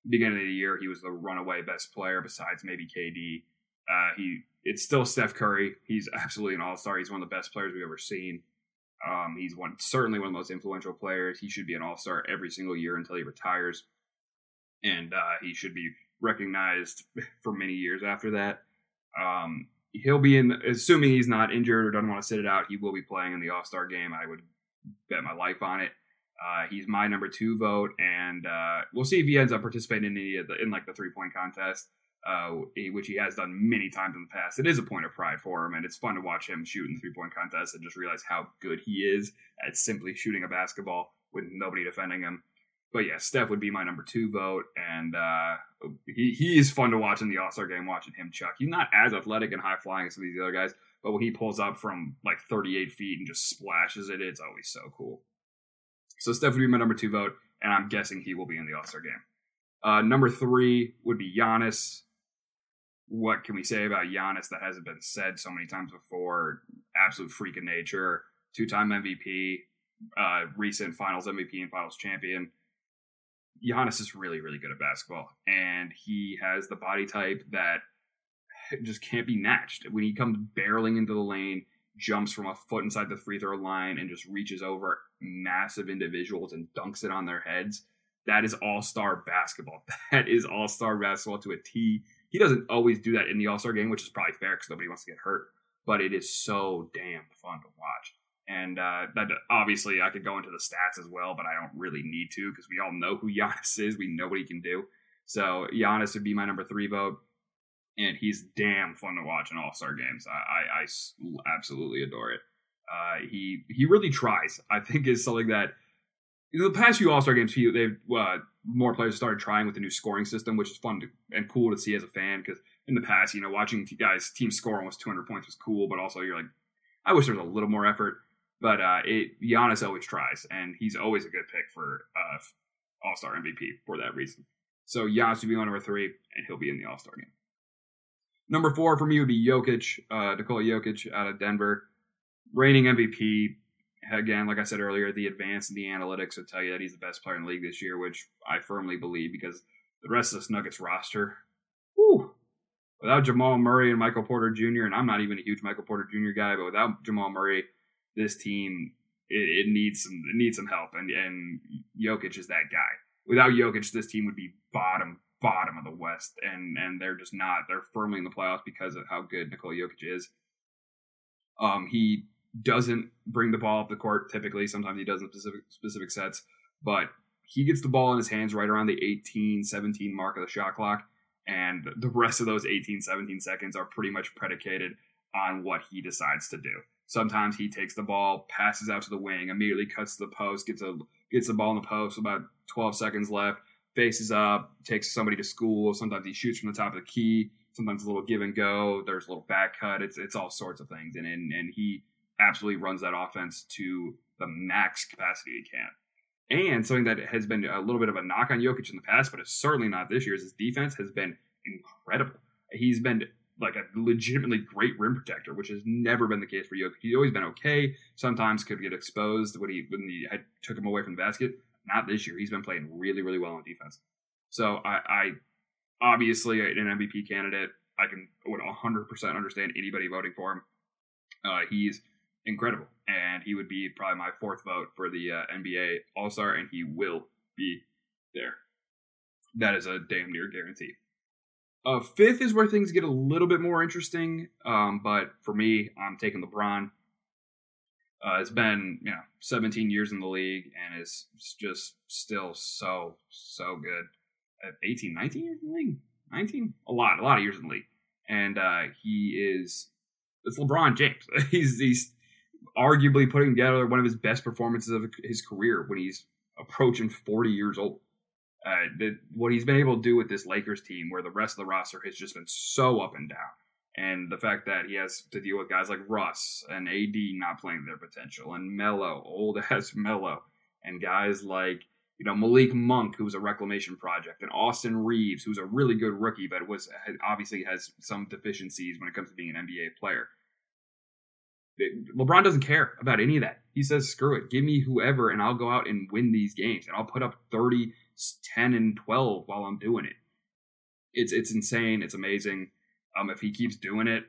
beginning of the year, he was the runaway best player besides maybe K D. Uh, he It's still Steph Curry. He's absolutely an All-Star. He's one of the best players we've ever seen. Um, he's one certainly one of the most influential players. He should be an All-Star every single year until he retires. And uh, he should be recognized for many years after that. Um, he'll be in, assuming he's not injured or doesn't want to sit it out, he will be playing in the All-Star game. I would bet my life on it. Uh, he's my number two vote, and uh, we'll see if he ends up participating in the, in like the three point contest, uh, which he has done many times in the past. It is a point of pride for him, and it's fun to watch him shoot in the three point contest and just realize how good he is at simply shooting a basketball with nobody defending him. But yeah, Steph would be my number two vote, and uh, he he is fun to watch in the All Star game. Watching him chuck, he's not as athletic and high flying as some of these other guys, but when he pulls up from like thirty-eight feet and just splashes it, it's always so cool. So Steph would be my number two vote, and I'm guessing he will be in the All-Star game. Uh, number three would be Giannis. What can we say about Giannis that hasn't been said so many times before? Absolute freak of nature. Two-time M V P, uh, recent Finals M V P and Finals champion. Giannis is really, really good at basketball, and he has the body type that just can't be matched. When he comes barreling into the lane, jumps from a foot inside the free throw line and just reaches over massive individuals and dunks it on their heads. That is all-star basketball. That is all-star basketball to a T. He doesn't always do that in the all-star game, which is probably fair because nobody wants to get hurt, but it is so damn fun to watch. And uh, that obviously I could go into the stats as well, but I don't really need to because we all know who Giannis is. We know what he can do. So Giannis would be my number three vote. And he's damn fun to watch in all-star games. I, I, I absolutely adore it. Uh, he he really tries. I think is something that in the past few all-star games, he, they've uh, more players started trying with the new scoring system, which is fun to, and cool to see as a fan. Because in the past, you know, watching guys team score almost two hundred points was cool, but also you're like, I wish there was a little more effort. But uh, it, Giannis always tries, and he's always a good pick for uh, all-star M V P for that reason. So Giannis will be on number three, and he'll be in the all-star game. Number four for me would be Jokic, uh, Nikola Jokic out of Denver. Reigning M V P. Again, like I said earlier, the advance in the analytics would tell you that he's the best player in the league this year, which I firmly believe because the rest of this Nuggets roster, whew, without Jamal Murray and Michael Porter Junior, and I'm not even a huge Michael Porter Junior guy, but without Jamal Murray, this team, it, it needs some it needs some help, and, and Jokic is that guy. Without Jokic, this team would be bottom bottom of the West, and and they're just not. They're firmly in the playoffs because of how good Nikola Jokic is. Um, he doesn't bring the ball up the court typically. Sometimes he does in specific specific sets, but he gets the ball in his hands right around the eighteen, seventeen mark of the shot clock, and the rest of those eighteen, seventeen seconds are pretty much predicated on what he decides to do. Sometimes he takes the ball, passes out to the wing, immediately cuts to the post, gets a gets the ball in the post, about twelve seconds left, faces up, takes somebody to school. Sometimes he shoots from the top of the key. Sometimes a little give and go. There's a little back cut. It's it's all sorts of things. And, and, and he absolutely runs that offense to the max capacity he can. And something that has been a little bit of a knock on Jokic in the past, but it's certainly not this year, is his defense has been incredible. He's been like a legitimately great rim protector, which has never been the case for Jokic. He's always been okay. Sometimes could get exposed when he, when he had, took him away from the basket. Not this year. He's been playing really, really well on defense. So I, I obviously an M V P candidate. I can would one hundred percent understand anybody voting for him. Uh, he's incredible, and he would be probably my fourth vote for the uh, N B A All-Star, and he will be there. That is a damn near guarantee. Uh, fifth is where things get a little bit more interesting, um, but for me, I'm taking LeBron. Uh, it's been, you know, seventeen years in the league and is just still so, so good. At eighteen, nineteen years in the league? nineteen? A lot, a lot of years in the league. And uh, he is, it's LeBron James. he's he's arguably putting together one of his best performances of his career when he's approaching forty years old. Uh, the, what he's been able to do with this Lakers team, where the rest of the roster has just been so up and down. And the fact that he has to deal with guys like Russ and A D not playing their potential, and Melo, old-ass Melo, and guys like, you know, Malik Monk, who was a reclamation project, and Austin Reeves, who's a really good rookie, but was obviously has some deficiencies when it comes to being an N B A player. LeBron doesn't care about any of that. He says, screw it, give me whoever, and I'll go out and win these games, and I'll put up thirty, ten, and twelve while I'm doing it. It's, it's insane. It's amazing. Um, if he keeps doing it,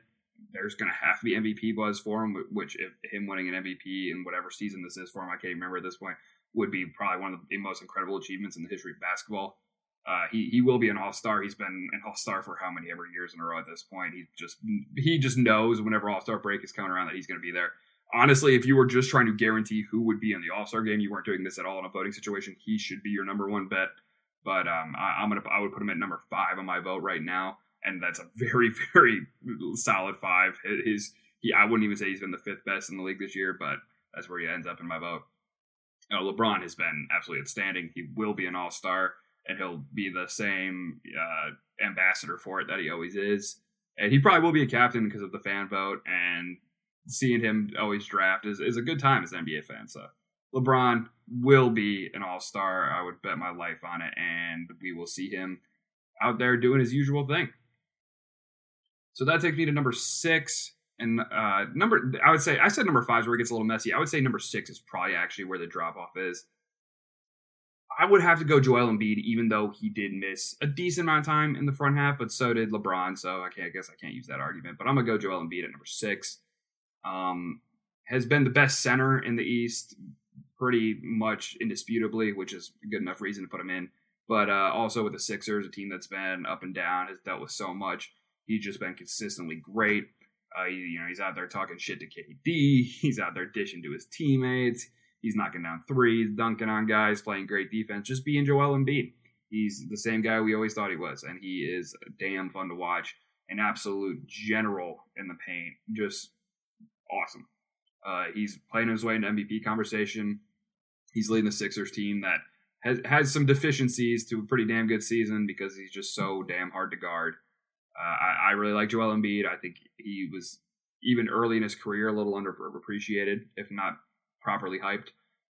there's going to have to be M V P buzz for him, which if him winning an M V P in whatever season this is for him, I can't remember at this point, would be probably one of the most incredible achievements in the history of basketball. Uh, he he will be an all-star. He's been an all-star for how many ever years in a row at this point. He just he just knows whenever all-star break is coming around that he's going to be there. honestly, if you were just trying to guarantee who would be in the All-Star game, you weren't doing this at all in a voting situation. He should be your number one bet. But um, I, I'm gonna, I would put him at number five on my vote right now, and that's a very, very solid five. His, he, I wouldn't even say he's been the fifth best in the league this year, but that's where he ends up in my vote. Uh, LeBron has been absolutely outstanding. He will be an All-Star, and he'll be the same uh, ambassador for it that he always is. And he probably will be a captain because of the fan vote, and seeing him always draft is, is a good time as an N B A fan, so... LeBron will be an all-star. I would bet my life on it, and we will see him out there doing his usual thing. So that takes me to number six. And uh, number, I would say, I said number five is where it gets a little messy. I would say number six is probably actually where the drop-off is. I would have to go Joel Embiid, even though he did miss a decent amount of time in the front half, but so did LeBron, so I, can't, I guess I can't use that argument. But I'm going to go Joel Embiid at number six. Um, has been the best center in the East, pretty much indisputably, which is a good enough reason to put him in. But uh, also with the Sixers, a team that's been up and down, has dealt with so much. He's just been consistently great. Uh, he, you know, he's out there talking shit to K D. He's out there dishing to his teammates. He's knocking down threes, dunking on guys, playing great defense, just being Joel Embiid. He's the same guy we always thought he was, and he is damn fun to watch. An absolute general in the paint. Just awesome. Uh, he's playing his way into M V P conversation. He's leading the Sixers team that has, has some deficiencies to a pretty damn good season because he's just so damn hard to guard. Uh, I, I really like Joel Embiid. I think he was, even early in his career, a little underappreciated, if not properly hyped.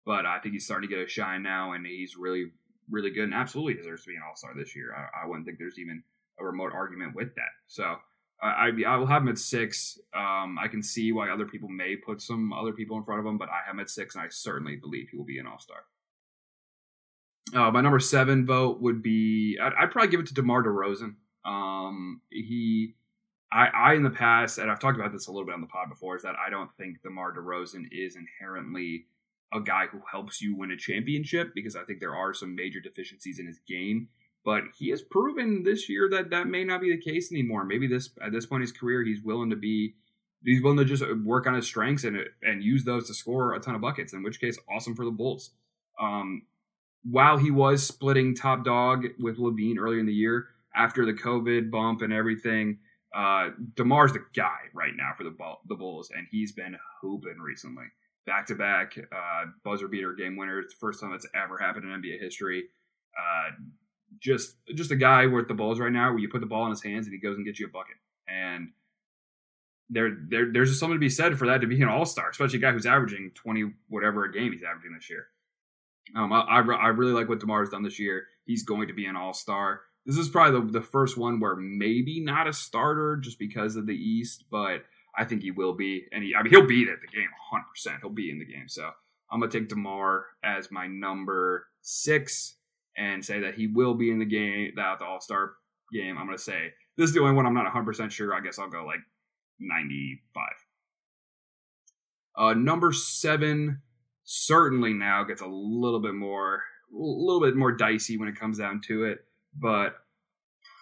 But I think he's starting to get a shine now, and he's really, really good and absolutely deserves to be an all-star this year. I, I wouldn't think there's even a remote argument with that. So I, I will have him at six. Um, I can see why other people may put some other people in front of him, but I have him at six, and I certainly believe he will be an all-star. Uh, my number seven vote would be, I'd, I'd probably give it to DeMar DeRozan. Um, he, I, I, in the past, and I've talked about this a little bit on the pod before, is that I don't think DeMar DeRozan is inherently a guy who helps you win a championship, because I think there are some major deficiencies in his game. But he has proven this year that that may not be the case anymore. Maybe this at this point in his career, he's willing to be, he's willing to just work on his strengths and and use those to score a ton of buckets. In which case, awesome for the Bulls. Um, while he was splitting top dog with LaVine earlier in the year, after the COVID bump and everything, uh, DeMar's the guy right now for the the Bulls, and he's been hooping recently. Back to back buzzer beater game winners. It's the first time that's ever happened in N B A history. Uh, Just just a guy with the Bulls right now where you put the ball in his hands and he goes and gets you a bucket. And there, there there's just something to be said for that, to be an all-star, especially a guy who's averaging twenty-whatever a game he's averaging this year. Um, I, I, I really like what DeMar's done this year. He's going to be an all-star. This is probably the, the first one where maybe not a starter just because of the East, but I think he will be. And he, I mean, he'll be at the game one hundred percent. He'll be in the game. So I'm going to take DeMar as my number six and say that he will be in the game, that the All-Star game. I'm going to say, this is the only one I'm not one hundred percent sure. I guess I'll go like ninety-five. Uh, number seven certainly now gets a little bit more, a little bit more dicey when it comes down to it. But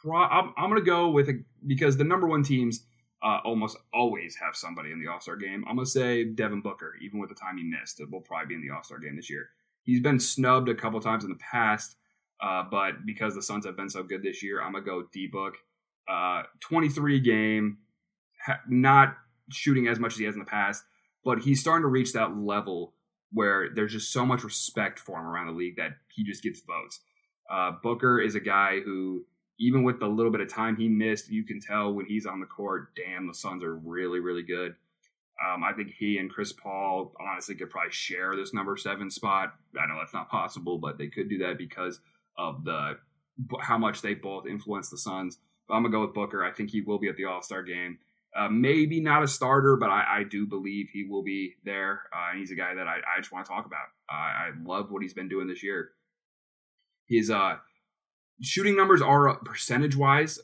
pro- I'm, I'm going to go with, a, because the number one teams uh, almost always have somebody in the All-Star game. I'm going to say Devin Booker, even with the time he missed. It will probably be in the All-Star game this year. He's been snubbed a couple times in the past. Uh, but because the Suns have been so good this year, I'm going to go D-Book. Uh, twenty-three game, ha- not shooting as much as he has in the past, but he's starting to reach that level where there's just so much respect for him around the league that he just gets votes. Uh, Booker is a guy who, even with the little bit of time he missed, you can tell when he's on the court, damn, the Suns are really, really good. Um, I think he and Chris Paul honestly could probably share this number seven spot. I know that's not possible, but they could do that because of the how much they both influence the Suns. But I'm going to go with Booker. I think he will be at the All-Star game. Uh, maybe not a starter, but I, I do believe he will be there. Uh, and he's a guy that I, I just want to talk about. Uh, I love what he's been doing this year. His uh, shooting numbers are percentage-wise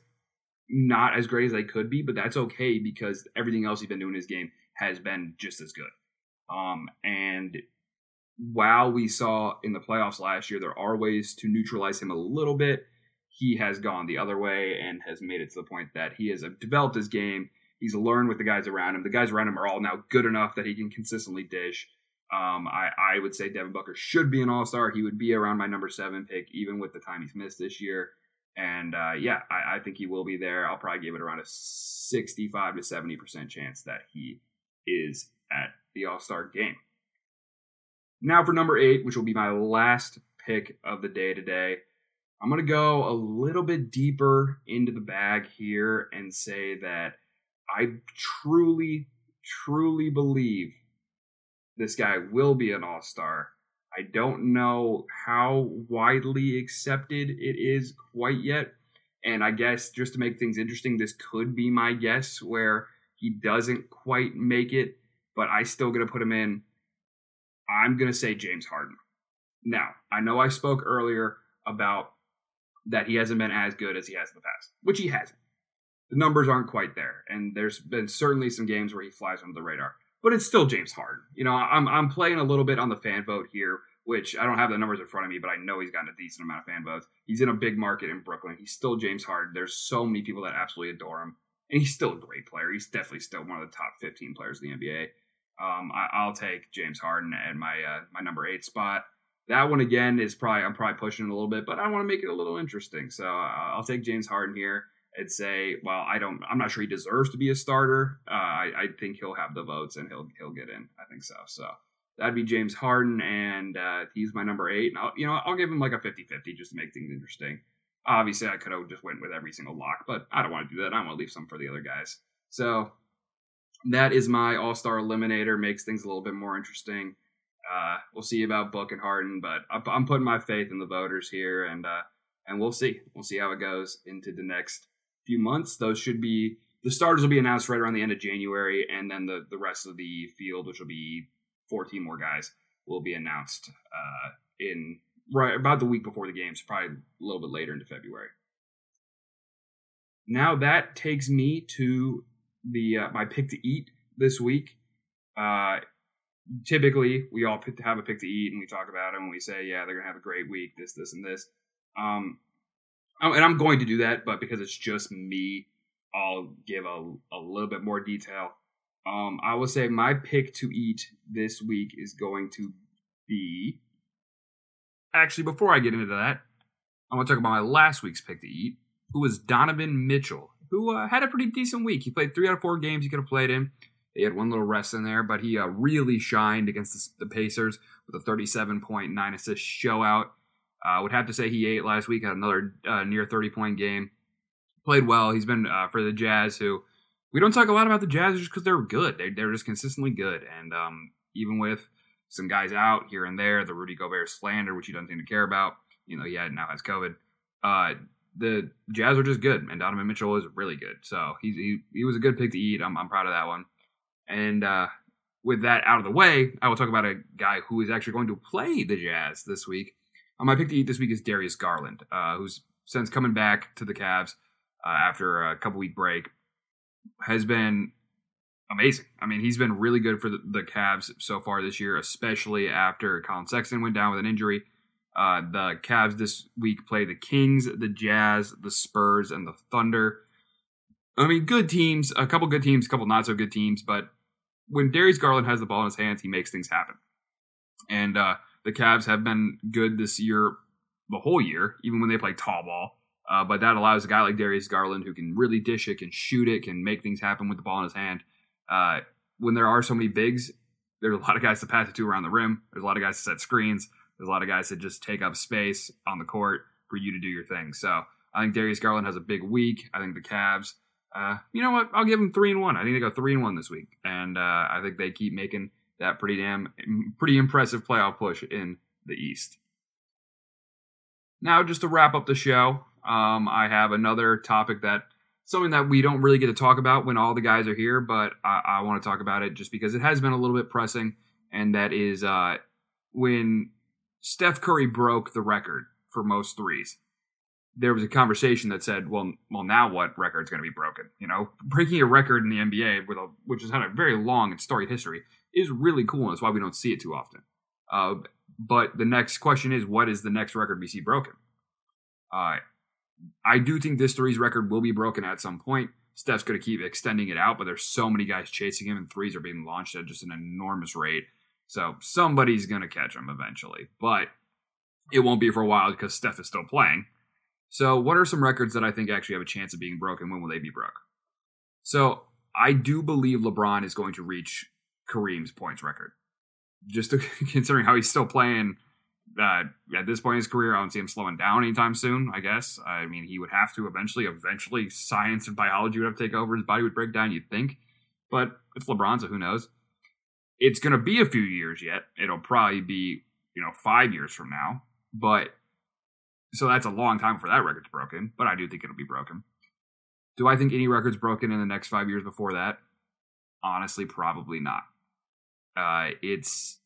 not as great as they could be, but that's okay because everything else he's been doing in his game has been just as good. Um, and while we saw in the playoffs last year, there are ways to neutralize him a little bit. He has gone the other way and has made it to the point that he has developed his game. He's learned with the guys around him. The guys around him are all now good enough that he can consistently dish. Um, I, I would say Devin Booker should be an all-star. He would be around my number seven pick, even with the time he's missed this year. And, uh, yeah, I, I think he will be there. I'll probably give it around a sixty-five to seventy percent chance that he is at the all-star game. Now for number eight, which will be my last pick of the day today. I'm going to go a little bit deeper into the bag here and say that I truly, truly believe this guy will be an all-star. I don't know how widely accepted it is quite yet. And I guess just to make things interesting, this could be my guess where he doesn't quite make it, but I still going to put him in. I'm going to say James Harden. Now, I know I spoke earlier about that he hasn't been as good as he has in the past, which he hasn't. The numbers aren't quite there, and there's been certainly some games where he flies under the radar. But it's still James Harden. You know, I'm I'm playing a little bit on the fan vote here, which I don't have the numbers in front of me, but I know he's gotten a decent amount of fan votes. He's in a big market in Brooklyn. He's still James Harden. There's so many people that absolutely adore him, and he's still a great player. He's definitely still one of the top fifteen players in the N B A. Um, I, I'll take James Harden at my uh, my number eight spot. That one again is probably I'm probably pushing it a little bit, but I want to make it a little interesting, so uh, I'll take James Harden here. I'd say, well, I don't, I'm not sure he deserves to be a starter. Uh, I, I think he'll have the votes and he'll he'll get in. I think so. So that'd be James Harden, and uh, he's my number eight. And I'll, you know, I'll give him like a fifty-fifty just to make things interesting. Obviously, I could have just went with every single lock, but I don't want to do that. I want to leave some for the other guys. So that is my all-star eliminator. Makes things a little bit more interesting. Uh, we'll see about Book and Harden, but I'm putting my faith in the voters here, and uh, and we'll see. We'll see how it goes into the next few months. Those should be the starters will be announced right around the end of January, and then the the rest of the field, which will be fourteen more guys, will be announced uh in right about the week before the game, so probably a little bit later into February. Now that takes me to the uh, my pick to eat this week. Uh typically we all pick to have a pick to eat, and we talk about it and we say, yeah, they're gonna have a great week, this this and this. um And I'm going to do that, but because it's just me, I'll give a, a little bit more detail. Um, I will say my pick to eat this week is going to be... Actually, before I get into that, I want to talk about my last week's pick to eat, who was Donovan Mitchell, who uh, had a pretty decent week. He played three out of four games he could have played in. They had one little rest in there, but he uh, really shined against the, the Pacers with a thirty-seven point nine assist showout. I uh, would have to say he ate last week, had another uh, near thirty-point game. Played well. He's been uh, for the Jazz, who we don't talk a lot about the Jazz just because they're good. They, they're just consistently good. And um, even with some guys out here and there, the Rudy Gobert slander, which he doesn't seem to care about, you know, he had, now has COVID. Uh, the Jazz are just good, and Donovan Mitchell is really good. So he's, he he was a good pick to eat. I'm, I'm proud of that one. And uh, with that out of the way, I will talk about a guy who is actually going to play the Jazz this week. My pick to eat this week is Darius Garland, uh, who's since coming back to the Cavs uh, after a couple-week break has been amazing. I mean, he's been really good for the, the Cavs so far this year, especially after Colin Sexton went down with an injury. Uh, the Cavs this week play the Kings, the Jazz, the Spurs, and the Thunder. I mean, good teams, a couple good teams, a couple not-so-good teams, but when Darius Garland has the ball in his hands, he makes things happen. And, uh, the Cavs have been good this year, the whole year, even when they play tall ball. Uh, but that allows a guy like Darius Garland, who can really dish it, can shoot it, can make things happen with the ball in his hand. Uh, when there are so many bigs, there's a lot of guys to pass it to around the rim. There's a lot of guys to set screens. There's a lot of guys that just take up space on the court for you to do your thing. So I think Darius Garland has a big week. I think the Cavs, uh, you know what? I'll give them three and one. I think they go three and one this week. And uh, I think they keep making that pretty damn, pretty impressive playoff push in the East. Now, just to wrap up the show, um, I have another topic that, something that we don't really get to talk about when all the guys are here, but I, I want to talk about it just because it has been a little bit pressing, and that is uh, when Steph Curry broke the record for most threes. There was a conversation that said, well, well, now what record's going to be broken? You know, breaking a record in the N B A, with a, which has had a very long and storied history, is really cool, and that's why we don't see it too often. Uh, but the next question is, what is the next record we see broken? Uh, I do think this threes record will be broken at some point. Steph's going to keep extending it out, but there's so many guys chasing him, and threes are being launched at just an enormous rate. So somebody's going to catch him eventually, but it won't be for a while because Steph is still playing. So what are some records that I think actually have a chance of being broken? When will they be broke? So I do believe LeBron is going to reach Kareem's points record. Just to, considering how he's still playing uh, at this point in his career, I don't see him slowing down anytime soon, I guess. I mean, he would have to eventually, eventually science and biology would have to take over. His body would break down, you'd think. But it's LeBron, so who knows? It's going to be a few years yet. It'll probably be, you know, five years from now. But so that's a long time before that record's broken. But I do think it'll be broken. Do I think any record's broken in the next five years before that? Honestly, probably not. Uh, it's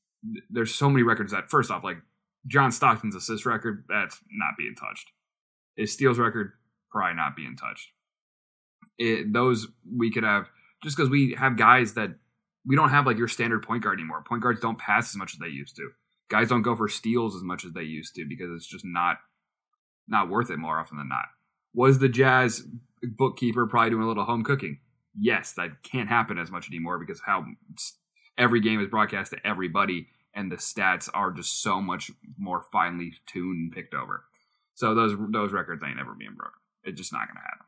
there's so many records that, first off, like John Stockton's assist record, that's not being touched. His steals record, probably not being touched. It, those we could have, just because we have guys that we don't have like your standard point guard anymore. Point guards don't pass as much as they used to. Guys don't go for steals as much as they used to because it's just not not worth it more often than not. Was the Jazz bookkeeper probably doing a little home cooking? Yes, that can't happen as much anymore because how every game is broadcast to everybody, and the stats are just so much more finely tuned and picked over. So those those records ain't ever being broken. It's just not going to happen.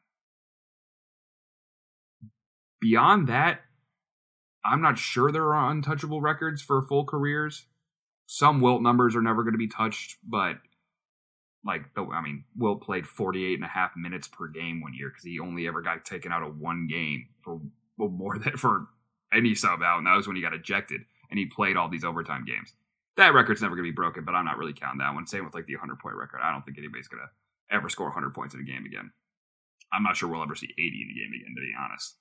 Beyond that, I'm not sure there are untouchable records for full careers. Some Wilt numbers are never going to be touched, but like, I mean, Wilt played forty-eight and a half minutes per game one year because he only ever got taken out of one game for well, more than for any sub out, and that was when he got ejected, and he played all these overtime games. That record's never going to be broken, but I'm not really counting that one. Same with like the hundred-point record. I don't think anybody's going to ever score one hundred points in a game again. I'm not sure we'll ever see eighty in a game again, to be honest.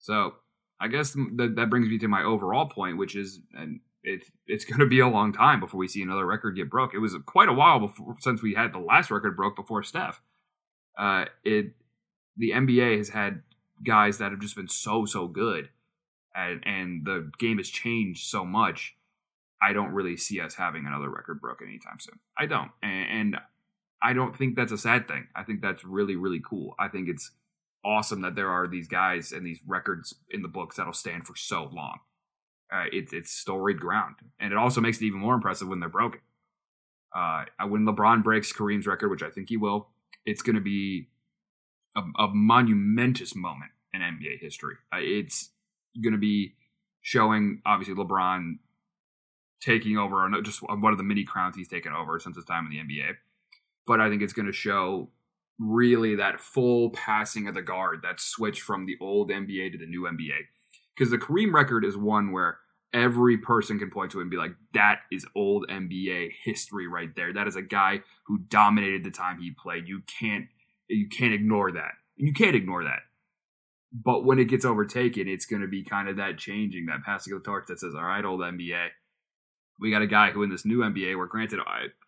So I guess th- that brings me to my overall point, which is, and it, it's going to be a long time before we see another record get broke. It was quite a while before since we had the last record broke before Steph. Uh, it the N B A has had guys that have just been so, so good, and, and the game has changed so much. I don't really see us having another record broken anytime soon. I don't. And, and I don't think that's a sad thing. I think that's really, really cool. I think it's awesome that there are these guys and these records in the books that'll stand for so long. Uh, it's it's storied ground, and it also makes it even more impressive when they're broken. Uh, when LeBron breaks Kareem's record, which I think he will, it's going to be a, a monumentous moment in N B A history. Uh, it's going to be showing, obviously, LeBron taking over, or just one of the many crowns he's taken over since his time in the N B A. But I think it's going to show really that full passing of the guard, that switch from the old N B A to the new N B A. Because the Kareem record is one where every person can point to it and be like, that is old N B A history right there. That is a guy who dominated the time he played. You can't you can't ignore that. And you can't ignore that. But when it gets overtaken, it's going to be kind of that changing, that passing of the torch that says, all right, old N B A. We got a guy who in this new N B A, where granted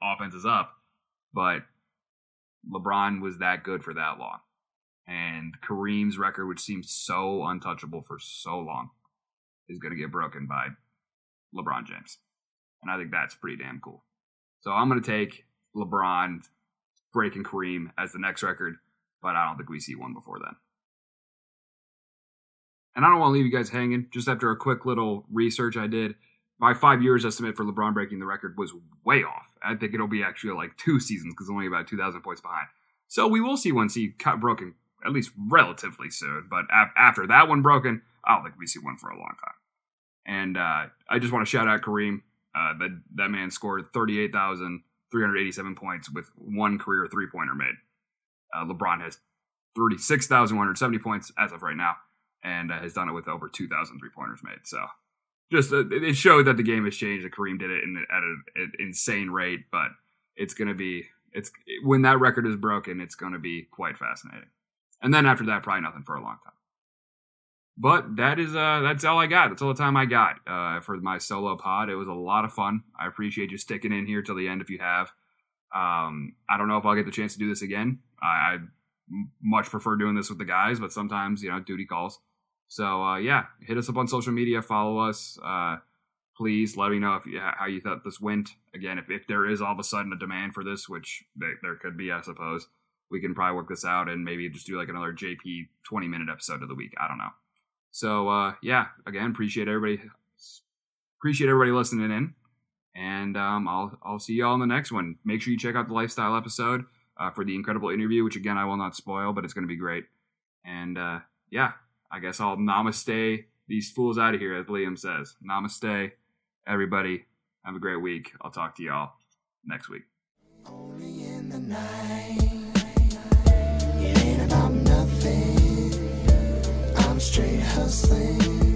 offense is up, but LeBron was that good for that long. And Kareem's record, which seems so untouchable for so long, is going to get broken by LeBron James. And I think that's pretty damn cool. So I'm going to take LeBron breaking Kareem as the next record, but I don't think we see one before then. And I don't want to leave you guys hanging. Just after a quick little research I did, my five years estimate for LeBron breaking the record was way off. I think it'll be actually like two seasons because only about two thousand points behind. So we will see one see cut broken at least relatively soon. But ap- after that one broken, I don't think we see one for a long time. And uh, I just want to shout out Kareem. Uh, that, that man scored thirty-eight thousand three hundred eighty-seven points with one career three-pointer made. Uh, LeBron has thirty-six thousand one hundred seventy points as of right now, and uh, has done it with over two thousand three-pointers made. So just uh, it showed that the game has changed, and Kareem did it in, at an, an insane rate, but it's going to be... It's when that record is broken, it's going to be quite fascinating. And then after that, probably nothing for a long time. But that is uh, that's all I got. That's all the time I got uh, for my solo pod. It was a lot of fun. I appreciate you sticking in here till the end if you have. Um, I don't know if I'll get the chance to do this again. I, I much prefer doing this with the guys, but sometimes, you know, duty calls. So, uh, yeah, hit us up on social media. Follow us. Uh, Please let me know if you, how you thought this went. Again, if, if there is all of a sudden a demand for this, which they, there could be, I suppose, we can probably work this out and maybe just do like another J P twenty minute episode of the week. I don't know. So, uh, yeah, again, appreciate everybody. Appreciate everybody listening in. And um, I'll I'll see y'all in the next one. Make sure you check out the lifestyle episode uh, for the incredible interview, which, again, I will not spoil, but it's going to be great. And, uh, yeah, I guess I'll namaste these fools out of here, as Liam says. Namaste, everybody. Have a great week. I'll talk to y'all next week. Only in the night. It ain't about nothing. I'm straight hustling.